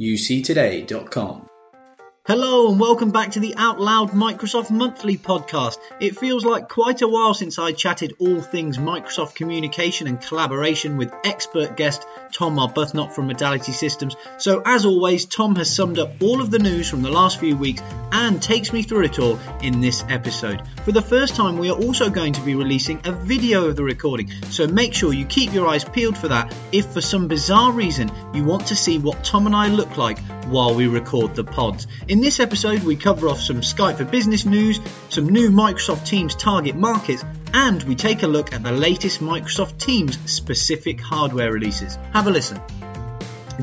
UCToday.com. Hello and welcome back to the Out Loud Microsoft Monthly podcast. It feels like quite a while since I chatted all things Microsoft communication and collaboration with expert guest Tom Arbuthnot from Modality Systems. So as always, Tom has summed up all of the news from the last few weeks and takes me through it all in this episode. For the first time, we are also going to be releasing a video of the recording, so make sure you keep your eyes peeled for that if for some bizarre reason you want to see what Tom and I look like while we record the pods. In this episode, we cover off some Skype for Business news, some new Microsoft Teams target markets, and we take a look at the latest Microsoft Teams specific hardware releases. Have a listen.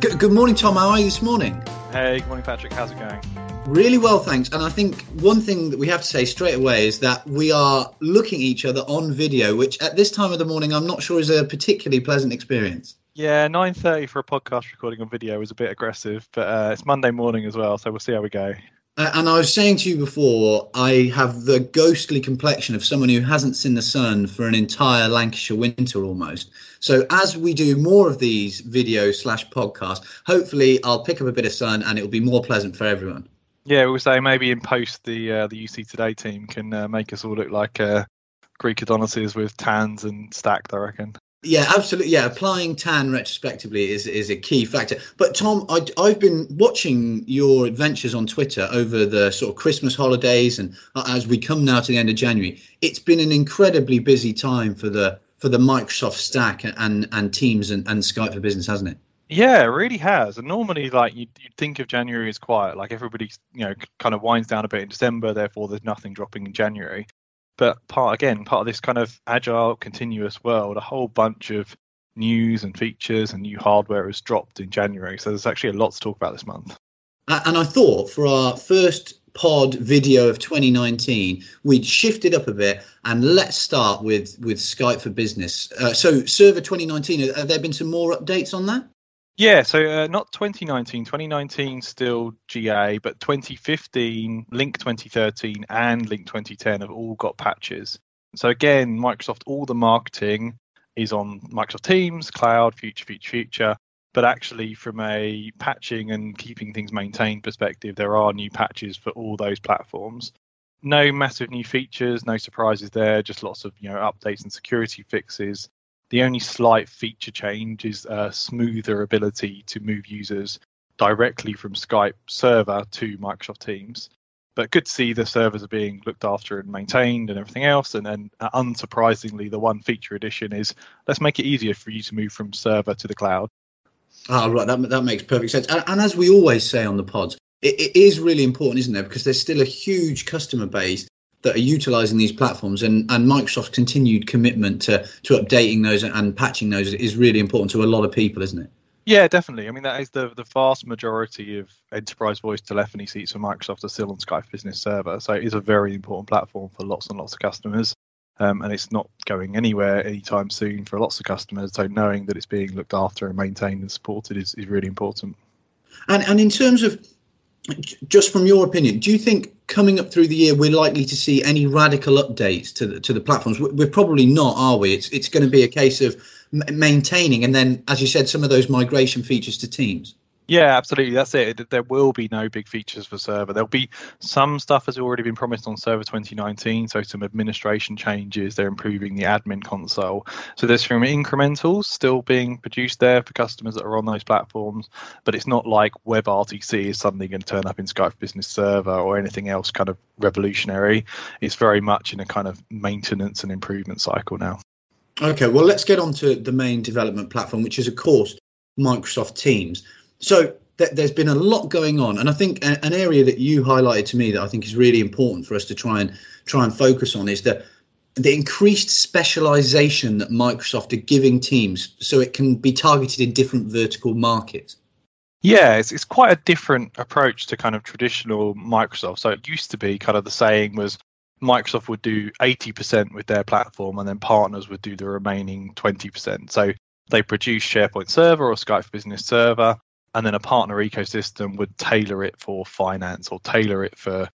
Good morning, Tom. How are you this morning? Hey, good morning, Patrick. How's it going? Really well, thanks. And I think one thing that we have to say straight away is that we are looking at each other on video, which at this time of the morning, I'm not sure is a particularly pleasant experience. Yeah, 9:30 for a podcast recording on video is a bit aggressive, but it's Monday morning as well, so we'll see how we go. And I was saying to you before, I have the ghostly complexion of someone who hasn't seen the sun for an entire Lancashire winter almost. So as we do more of these video/podcasts, hopefully I'll pick up a bit of sun and it'll be more pleasant for everyone. Yeah, we'll say maybe in post the UC Today team can make us all look like Greek Adonises with tans and stacked, I reckon. Yeah, absolutely. Yeah, applying tan retrospectively is a key factor. But Tom, I've been watching your adventures on Twitter over the sort of Christmas holidays, and as we come now to the end of January, it's been an incredibly busy time for the Microsoft stack and Teams and Skype for Business, hasn't it? Yeah, it really has. And normally, like you'd think of January as quiet, like everybody kind of winds down a bit in December, therefore there's nothing dropping in January. But part of this kind of agile, continuous world, a whole bunch of news and features and new hardware has dropped in January. So there's actually a lot to talk about this month. And I thought for our first pod video of 2019, we'd shift it up a bit and let's start with Skype for Business. So Server 2019, have there been some more updates on that? Yeah, so not 2019. 2019 still GA, but 2015, Lync 2013 and Lync 2010 have all got patches. So again, Microsoft, all the marketing is on Microsoft Teams, Cloud, Future. But actually from a patching and keeping things maintained perspective, there are new patches for all those platforms. No massive new features, no surprises there, just lots of updates and security fixes. The only slight feature change is a smoother ability to move users directly from Skype server to Microsoft Teams. But good to see the servers are being looked after and maintained and everything else. And then unsurprisingly, the one feature addition is let's make it easier for you to move from server to the cloud. Oh, right. That makes perfect sense. And as we always say on the pods, it is really important, isn't it? Because there's still a huge customer base that are utilising these platforms, and Microsoft's continued commitment to updating those and patching those is really important to a lot of people, isn't it? Yeah, definitely. I mean, that is the vast majority of enterprise voice telephony seats for Microsoft are still on Skype Business Server, so it is a very important platform for lots and lots of customers, and it's not going anywhere anytime soon for lots of customers, so knowing that it's being looked after and maintained and supported is really important. And in terms of, just from your opinion, do you think coming up through the year we're likely to see any radical updates to the platforms? We're probably not, are we? It's going to be a case of maintaining and then, as you said, some of those migration features to Teams. Yeah, absolutely. That's it. There will be no big features for Server. There'll be some stuff has already been promised on Server 2019, so some administration changes. They're improving the admin console. So there's some incrementals still being produced there for customers that are on those platforms, but it's not like WebRTC is suddenly going to turn up in Skype Business Server or anything else kind of revolutionary. It's very much in a kind of maintenance and improvement cycle now. Okay, well, let's get on to the main development platform, which is, of course, Microsoft Teams. So there's been a lot going on, and I think an area that you highlighted to me that I think is really important for us to try and focus on is the increased specialization that Microsoft are giving Teams so it can be targeted in different vertical markets. Yeah, it's quite a different approach to kind of traditional Microsoft. So it used to be kind of the saying was Microsoft would do 80% with their platform and then partners would do the remaining 20%. So they produce SharePoint Server or Skype for Business Server. And then a partner ecosystem would tailor it for finance or tailor it for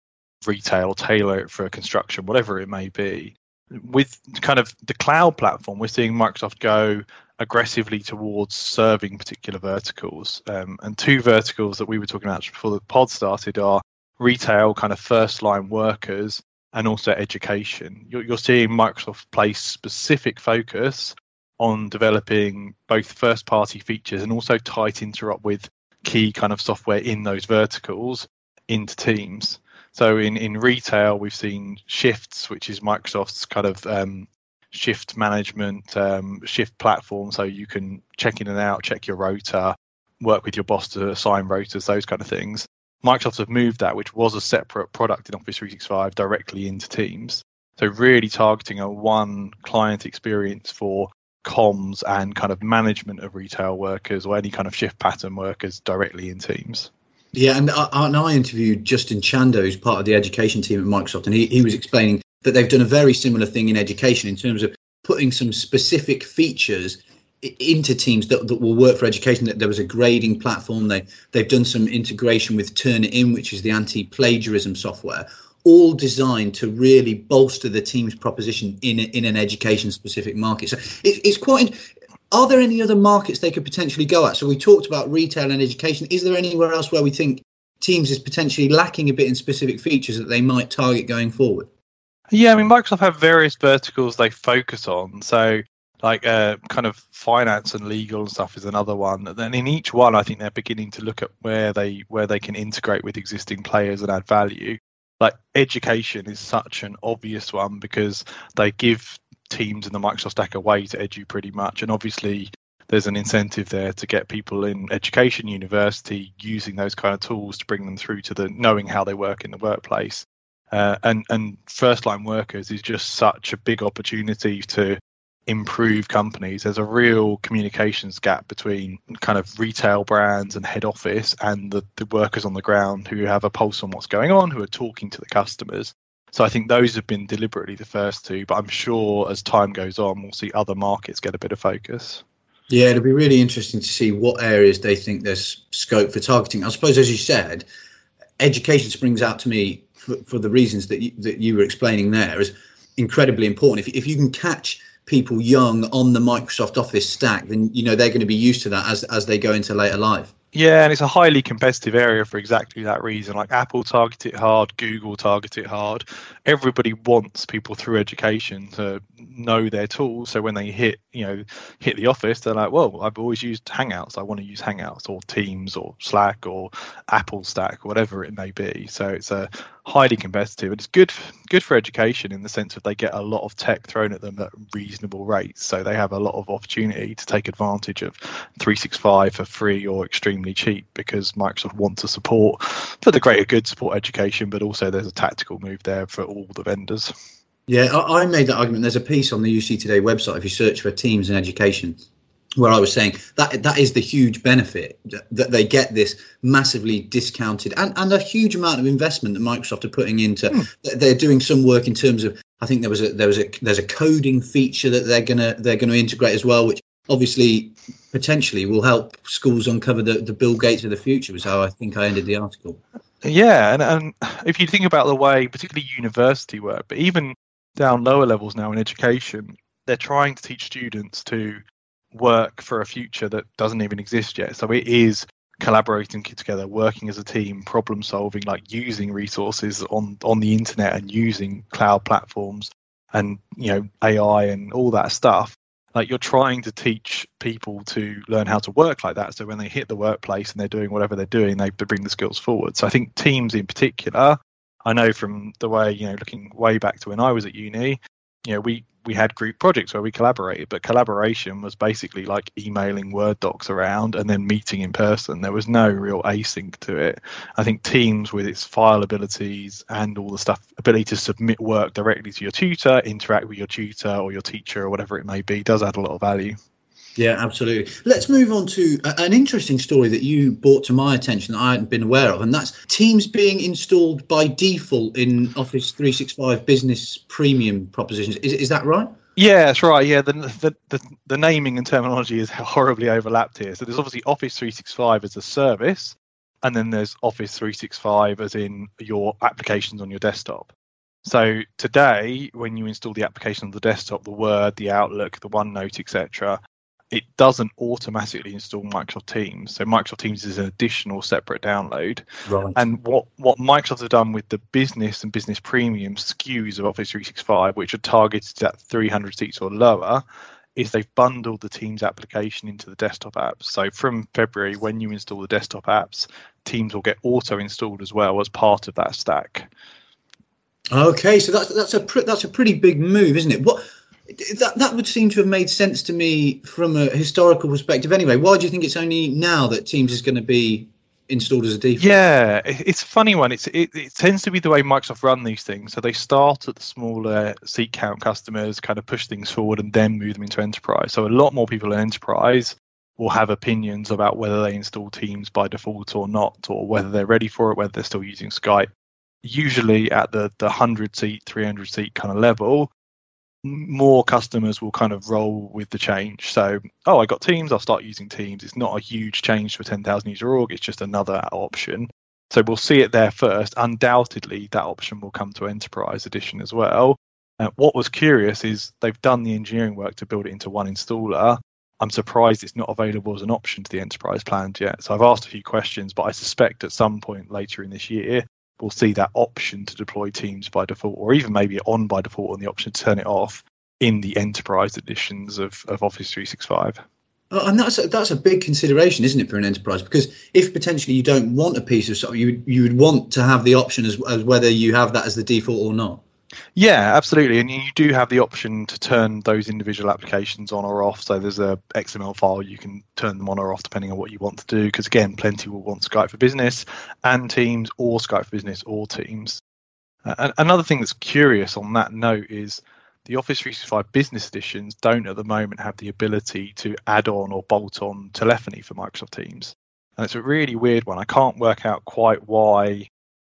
retail, tailor it for construction, whatever it may be. With kind of the cloud platform, we're seeing Microsoft go aggressively towards serving particular verticals. And two verticals that we were talking about before the pod started are retail, kind of first line workers, and also education. You're seeing Microsoft place specific focus on developing both first party features and also tight interop with key kind of software in those verticals into Teams. So in retail, we've seen Shifts, which is Microsoft's kind of shift management, shift platform. So you can check in and out, check your rota, work with your boss to assign rotas, those kind of things. Microsoft have moved that, which was a separate product in Office 365, directly into Teams. So really targeting a one client experience for comms and kind of management of retail workers or any kind of shift pattern workers directly in Teams. Yeah, and I interviewed Justin Chando, who's part of the education team at Microsoft, and he was explaining that they've done a very similar thing in education in terms of putting some specific features into Teams that will work for education. That there was a grading platform. They've done some integration with Turnitin, which is the anti-plagiarism software, all designed to really bolster the Teams proposition in an education specific market. So it's quite. Are there any other markets they could potentially go at? So we talked about retail and education. Is there anywhere else where we think Teams is potentially lacking a bit in specific features that they might target going forward? Yeah, I mean, Microsoft have various verticals they focus on. So like kind of finance and legal and stuff is another one. And then in each one, I think they're beginning to look at where they can integrate with existing players and add value. Like education is such an obvious one because they give Teams and the Microsoft stack away to Edu pretty much. And obviously there's an incentive there to get people in education, university, using those kind of tools to bring them through to the knowing how they work in the workplace. And first line workers is just such a big opportunity to improve companies. There's a real communications gap between kind of retail brands and head office and the workers on the ground who have a pulse on what's going on, who are talking to the customers. So I think those have been deliberately the first two, but I'm sure as time goes on, we'll see other markets get a bit of focus. Yeah, it'll be really interesting to see what areas they think there's scope for targeting. I suppose, as you said, education springs out to me for the reasons that you were explaining there is incredibly important. If you can catch people young on the Microsoft Office stack, then you know they're going to be used to that as they go into later life. Yeah, and it's a highly competitive area for exactly that reason. Like Apple target it hard, Google target it hard. Everybody wants people through education to know their tools. So when they hit the office, they're like, well, I've always used Hangouts. I want to use Hangouts or Teams or Slack or Apple Stack, whatever it may be. So it's a highly competitive, and it's good for education in the sense that they get a lot of tech thrown at them at reasonable rates. So they have a lot of opportunity to take advantage of 365 for free or extremely cheap because Microsoft wants to support, for the greater good, support education, but also there's a tactical move there for all the vendors. Yeah, I made that argument. There's a piece on the UC Today website if you search for Teams and education, where I was saying that is the huge benefit that they get, this massively discounted and a huge amount of investment that Microsoft are putting into. They're doing some work in terms of, I think there's a coding feature that they're gonna integrate as well, which obviously potentially will help schools uncover the Bill Gates of the future, was how I think I ended the article. Yeah, and if you think about the way particularly university work, but even down lower levels now in education, they're trying to teach students to work for a future that doesn't even exist yet. So it is collaborating together, working as a team, problem solving, like using resources on the internet and using cloud platforms and, you know, AI and all that stuff. Like you're trying to teach people to learn how to work like that. So when they hit the workplace and they're doing whatever they're doing, they bring the skills forward. So I think Teams in particular, I know from the way, you know, looking way back to when I was at uni, you know, we had group projects where we collaborated, but collaboration was basically like emailing Word docs around and then meeting in person. There was no real async to it. I think Teams, with its file abilities and all the stuff, ability to submit work directly to your tutor, interact with your tutor or your teacher or whatever it may be, does add a lot of value. Yeah, absolutely. Let's move on to an interesting story that you brought to my attention that I hadn't been aware of, and that's Teams being installed by default in Office 365 Business Premium propositions. Is that right? Yeah, that's right. Yeah, the naming and terminology is horribly overlapped here. So there's obviously Office 365 as a service, and then there's Office 365 as in your applications on your desktop. So today, when you install the application on the desktop, the Word, the Outlook, the OneNote, etc., it doesn't automatically install Microsoft Teams. So Microsoft Teams is an additional separate download. Right. And what Microsoft have done with the business and business premium SKUs of Office 365, which are targeted at 300 seats or lower, is they've bundled the Teams application into the desktop apps. So from February, when you install the desktop apps, Teams will get auto-installed as well as part of that stack. Okay, so that's a pretty big move, isn't it? That would seem to have made sense to me from a historical perspective anyway. Why do you think it's only now that Teams is going to be installed as a default? Yeah, it's a funny one. It tends to be the way Microsoft run these things. So they start at the smaller seat count customers, kind of push things forward and then move them into enterprise. So a lot more people in enterprise will have opinions about whether they install Teams by default or not, or whether they're ready for it, whether they're still using Skype. Usually at the 100 seat, 300 seat kind of level, more customers will kind of roll with the change. So, oh, I got Teams, I'll start using Teams. It's not a huge change for 10,000 user org, it's just another option. So we'll see it there first. Undoubtedly, that option will come to Enterprise Edition as well. What was curious is they've done the engineering work to build it into one installer. I'm surprised it's not available as an option to the Enterprise plans yet. So I've asked a few questions, but I suspect at some point later in this year, we'll see that option to deploy Teams by default, or even maybe on by default and the option to turn it off in the enterprise editions of Office 365. And that's a big consideration, isn't it, for an enterprise? Because if potentially you don't want a piece of something, you would want to have the option as whether you have that as the default or not. Yeah, absolutely. And you do have the option to turn those individual applications on or off. So there's a XML file. You can turn them on or off depending on what you want to do. Because again, plenty will want Skype for Business and Teams, or Skype for Business or Teams. And another thing that's curious on that note is the Office 365 Business Editions don't at the moment have the ability to add on or bolt on telephony for Microsoft Teams. And it's a really weird one. I can't work out quite why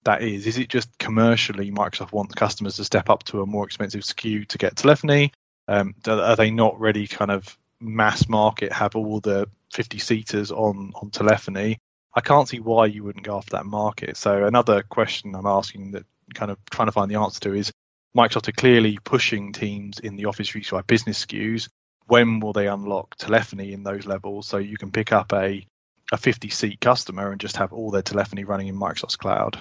that is. Is it just commercially Microsoft wants customers to step up to a more expensive SKU to get telephony? Are they not ready to kind of mass market, have all the 50-seaters on telephony? I can't see why you wouldn't go after that market. So another question I'm asking that kind of trying to find the answer to is, Microsoft are clearly pushing Teams in the Office 365 business SKUs. When will they unlock telephony in those levels so you can pick up a 50-seat customer and just have all their telephony running in Microsoft's cloud?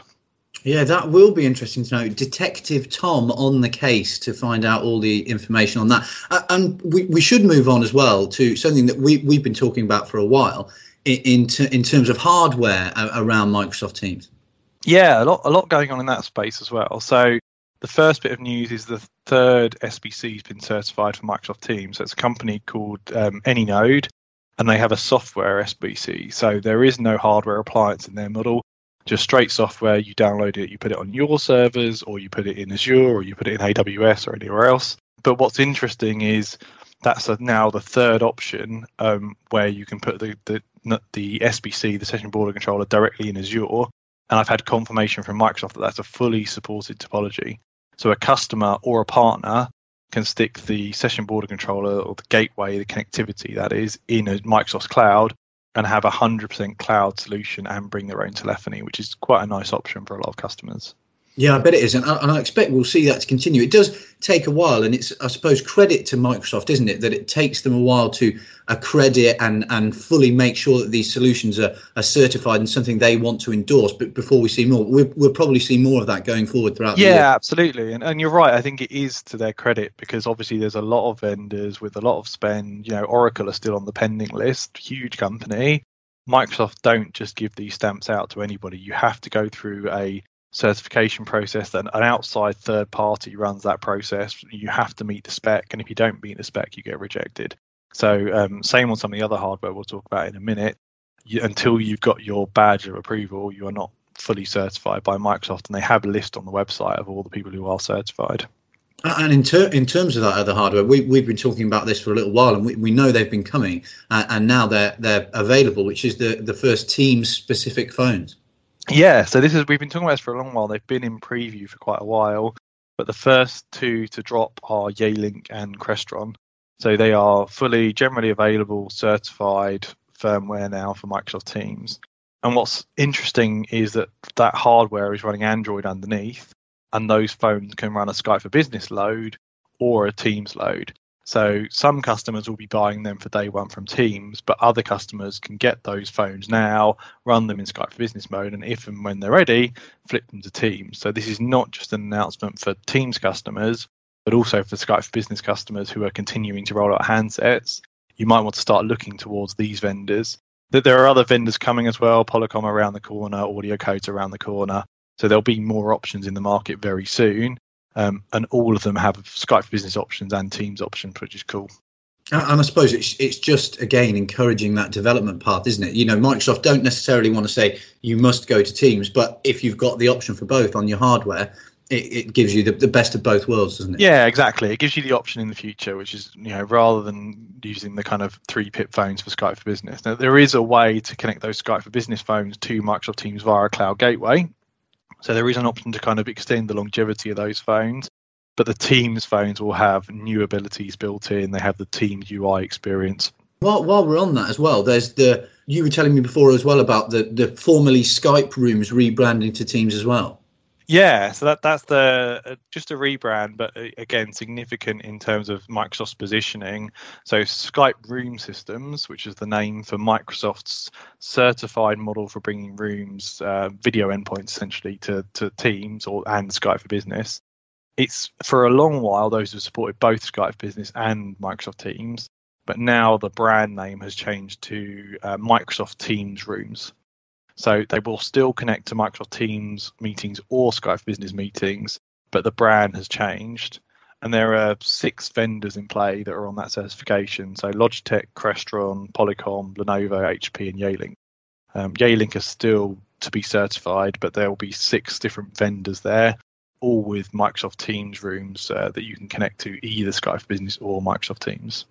Yeah, that will be interesting to know. Detective Tom on the case to find out all the information on that. And we should move on as well to something that we've been talking about for a while in terms of hardware around Microsoft Teams. Yeah, a lot going on in that space as well. So the first bit of news is the third SBC has been certified for Microsoft Teams. So it's a company called AnyNode, and they have a software SBC. So there is no hardware appliance in their model. Just straight software, you download it, you put it on your servers, or you put it in Azure, or you put it in AWS or anywhere else. But what's interesting is that's now the third option where you can put the SBC, the Session Border Controller, directly in Azure. And I've had confirmation from Microsoft that that's a fully supported topology. So a customer or a partner can stick the Session Border Controller or the gateway, the connectivity that is, in a Microsoft's cloud, and have 100% cloud solution and bring their own telephony, which is quite a nice option for a lot of customers. Yeah, I bet it is. And I expect we'll see that to continue. It does take a while. And it's, I suppose, credit to Microsoft, isn't it, that it takes them a while to accredit and fully make sure that these solutions are certified and something they want to endorse. But before we see more, we'll probably see more of that going forward throughout the year. Yeah, absolutely. And you're right. I think it is to their credit, because obviously there's a lot of vendors with a lot of spend. You know, Oracle are still on the pending list, huge company. Microsoft don't just give these stamps out to anybody. You have to go through a certification process that an outside third party runs. That process, you have to meet the spec, and if you don't meet the spec you get rejected. So same on some of the other hardware we'll talk about in a minute. Until you've got your badge of approval, you are not fully certified by Microsoft, and they have a list on the website of all the people who are certified. And in terms of that other hardware, we've been talking about this for a little while, and we know they've been coming, and now they're available, which is the first Teams specific phones. Yeah, so we've been talking about this for a long while. They've been in preview for quite a while, but the first two to drop are Yealink and Crestron. So they are fully generally available, certified firmware now for Microsoft Teams. And what's interesting is that hardware is running Android underneath, and those phones can run a Skype for Business load or a Teams load. So some customers will be buying them for day one from Teams, but other customers can get those phones now, run them in Skype for Business mode, and if and when they're ready, flip them to Teams. So this is not just an announcement for Teams customers, but also for Skype for Business customers who are continuing to roll out handsets. You might want to start looking towards these vendors. There are other vendors coming as well, Polycom around the corner, AudioCodes around the corner. So there'll be more options in the market very soon. And all of them have Skype for Business options and Teams options, which is cool. And I suppose it's just, again, encouraging that development path, isn't it? You know, Microsoft don't necessarily want to say you must go to Teams, but if you've got the option for both on your hardware, it gives you the best of both worlds, doesn't it? Yeah, exactly. It gives you the option in the future, which is, you know, rather than using the kind of 3-pip phones for Skype for Business. Now, there is a way to connect those Skype for Business phones to Microsoft Teams via a cloud gateway. So there is an option to kind of extend the longevity of those phones, but the Teams phones will have new abilities built in. They have the Teams UI experience. While we're on that as well, there's you were telling me before as well about the formerly Skype Rooms rebranding to Teams as well. Yeah, so that's just a rebrand, but again, significant in terms of Microsoft's positioning. So Skype Room Systems, which is the name for Microsoft's certified model for bringing Rooms video endpoints essentially to Teams and Skype for Business. It's for a long while, those have supported both Skype for Business and Microsoft Teams, but now the brand name has changed to Microsoft Teams Rooms. So they will still connect to Microsoft Teams meetings or Skype for Business meetings, but the brand has changed. And there are 6 vendors in play that are on that certification. So Logitech, Crestron, Polycom, Lenovo, HP and Yealink. Yealink is still to be certified, but there will be 6 different vendors there, all with Microsoft Teams Rooms that you can connect to either Skype for Business or Microsoft Teams.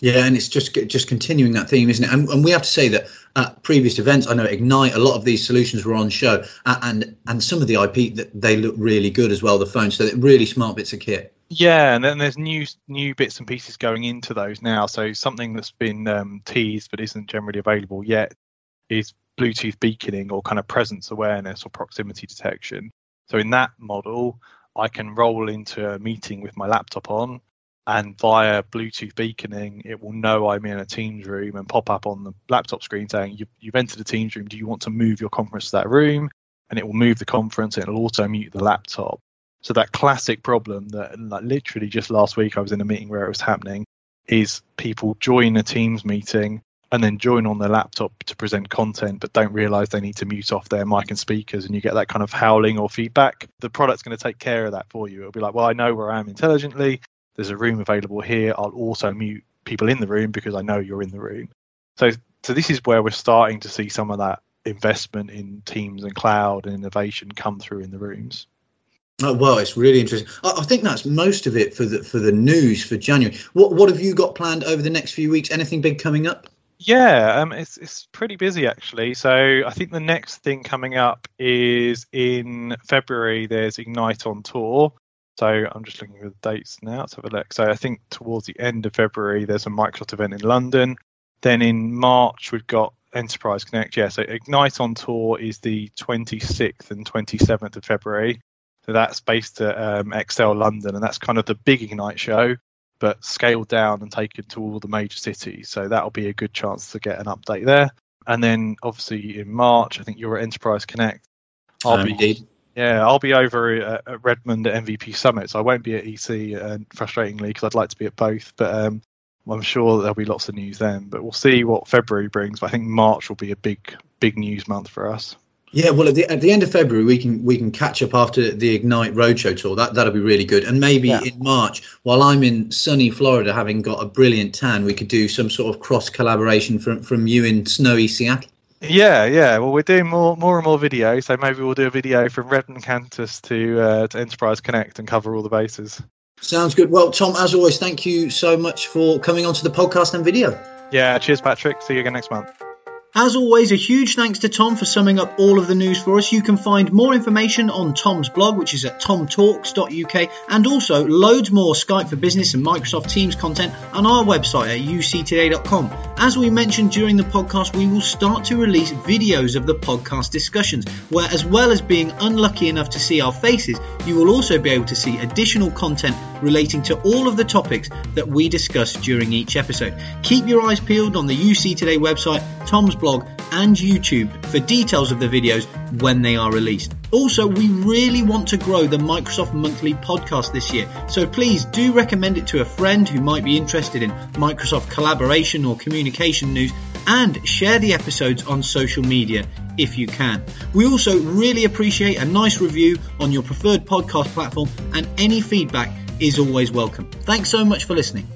Yeah, and it's just continuing that theme, isn't it? And we have to say that at previous events, I know Ignite, a lot of these solutions were on show, and some of the IP, that they look really good as well, the phones, so they're really smart bits of kit. Yeah, and then there's new bits and pieces going into those now. So something that's been teased but isn't generally available yet is Bluetooth beaconing or kind of presence awareness or proximity detection. So in that model, I can roll into a meeting with my laptop on, and via Bluetooth beaconing, it will know I'm in a Teams room and pop up on the laptop screen saying, you've entered a Teams room. Do you want to move your conference to that room? And it will move the conference and it'll auto mute the laptop. So that classic problem that literally just last week I was in a meeting where it was happening is people join a Teams meeting and then join on their laptop to present content, but don't realize they need to mute off their mic and speakers, and you get that kind of howling or feedback. The product's going to take care of that for you. It'll be like, well, I know where I am intelligently. There's a room available here. I'll also mute people in the room because I know you're in the room. So this is where we're starting to see some of that investment in Teams and cloud and innovation come through in the rooms. Oh, well, it's really interesting. I think that's most of it for the news for January. What have you got planned over the next few weeks? Anything big coming up? Yeah, it's pretty busy actually. So I think the next thing coming up is in February. There's Ignite on tour. So I'm just looking at the dates now. Let's have a look. So I think towards the end of February, there's a Microsoft event in London. Then in March, we've got Enterprise Connect. Yeah, so Ignite on Tour is the 26th and 27th of February. So that's based at Excel London, and that's kind of the big Ignite show, but scaled down and taken to all the major cities. So that'll be a good chance to get an update there. And then obviously in March, I think you're at Enterprise Connect. I'll be over at Redmond at MVP Summit, so I won't be at EC, frustratingly, because I'd like to be at both. But I'm sure there'll be lots of news then. But we'll see what February brings. But I think March will be a big news month for us. Yeah, well, at the end of February, we can catch up after the Ignite Roadshow tour. That'll be really good. And maybe in March, while I'm in sunny Florida, having got a brilliant tan, we could do some sort of cross collaboration from you in snowy Seattle. Yeah. Well, we're doing more and more video, so maybe we'll do a video from Redmond Campus to Enterprise Connect and cover all the bases. Sounds good. Well, Tom, as always, thank you so much for coming onto the podcast and video. Yeah, cheers, Patrick. See you again next month. As always, a huge thanks to Tom for summing up all of the news for us. You can find more information on Tom's blog, which is at tomtalks.uk, and also loads more Skype for Business and Microsoft Teams content on our website at uctoday.com. As we mentioned during the podcast, we will start to release videos of the podcast discussions, where as well as being unlucky enough to see our faces, you will also be able to see additional content relating to all of the topics that we discuss during each episode. Keep your eyes peeled on the UC Today website, Tom's blog and YouTube for details of the videos when they are released. Also, we really want to grow the Microsoft Monthly podcast this year, so please do recommend it to a friend who might be interested in Microsoft collaboration or communication news, and share the episodes on social media if you can. We also really appreciate a nice review on your preferred podcast platform, and any feedback is always welcome. Thanks so much for listening.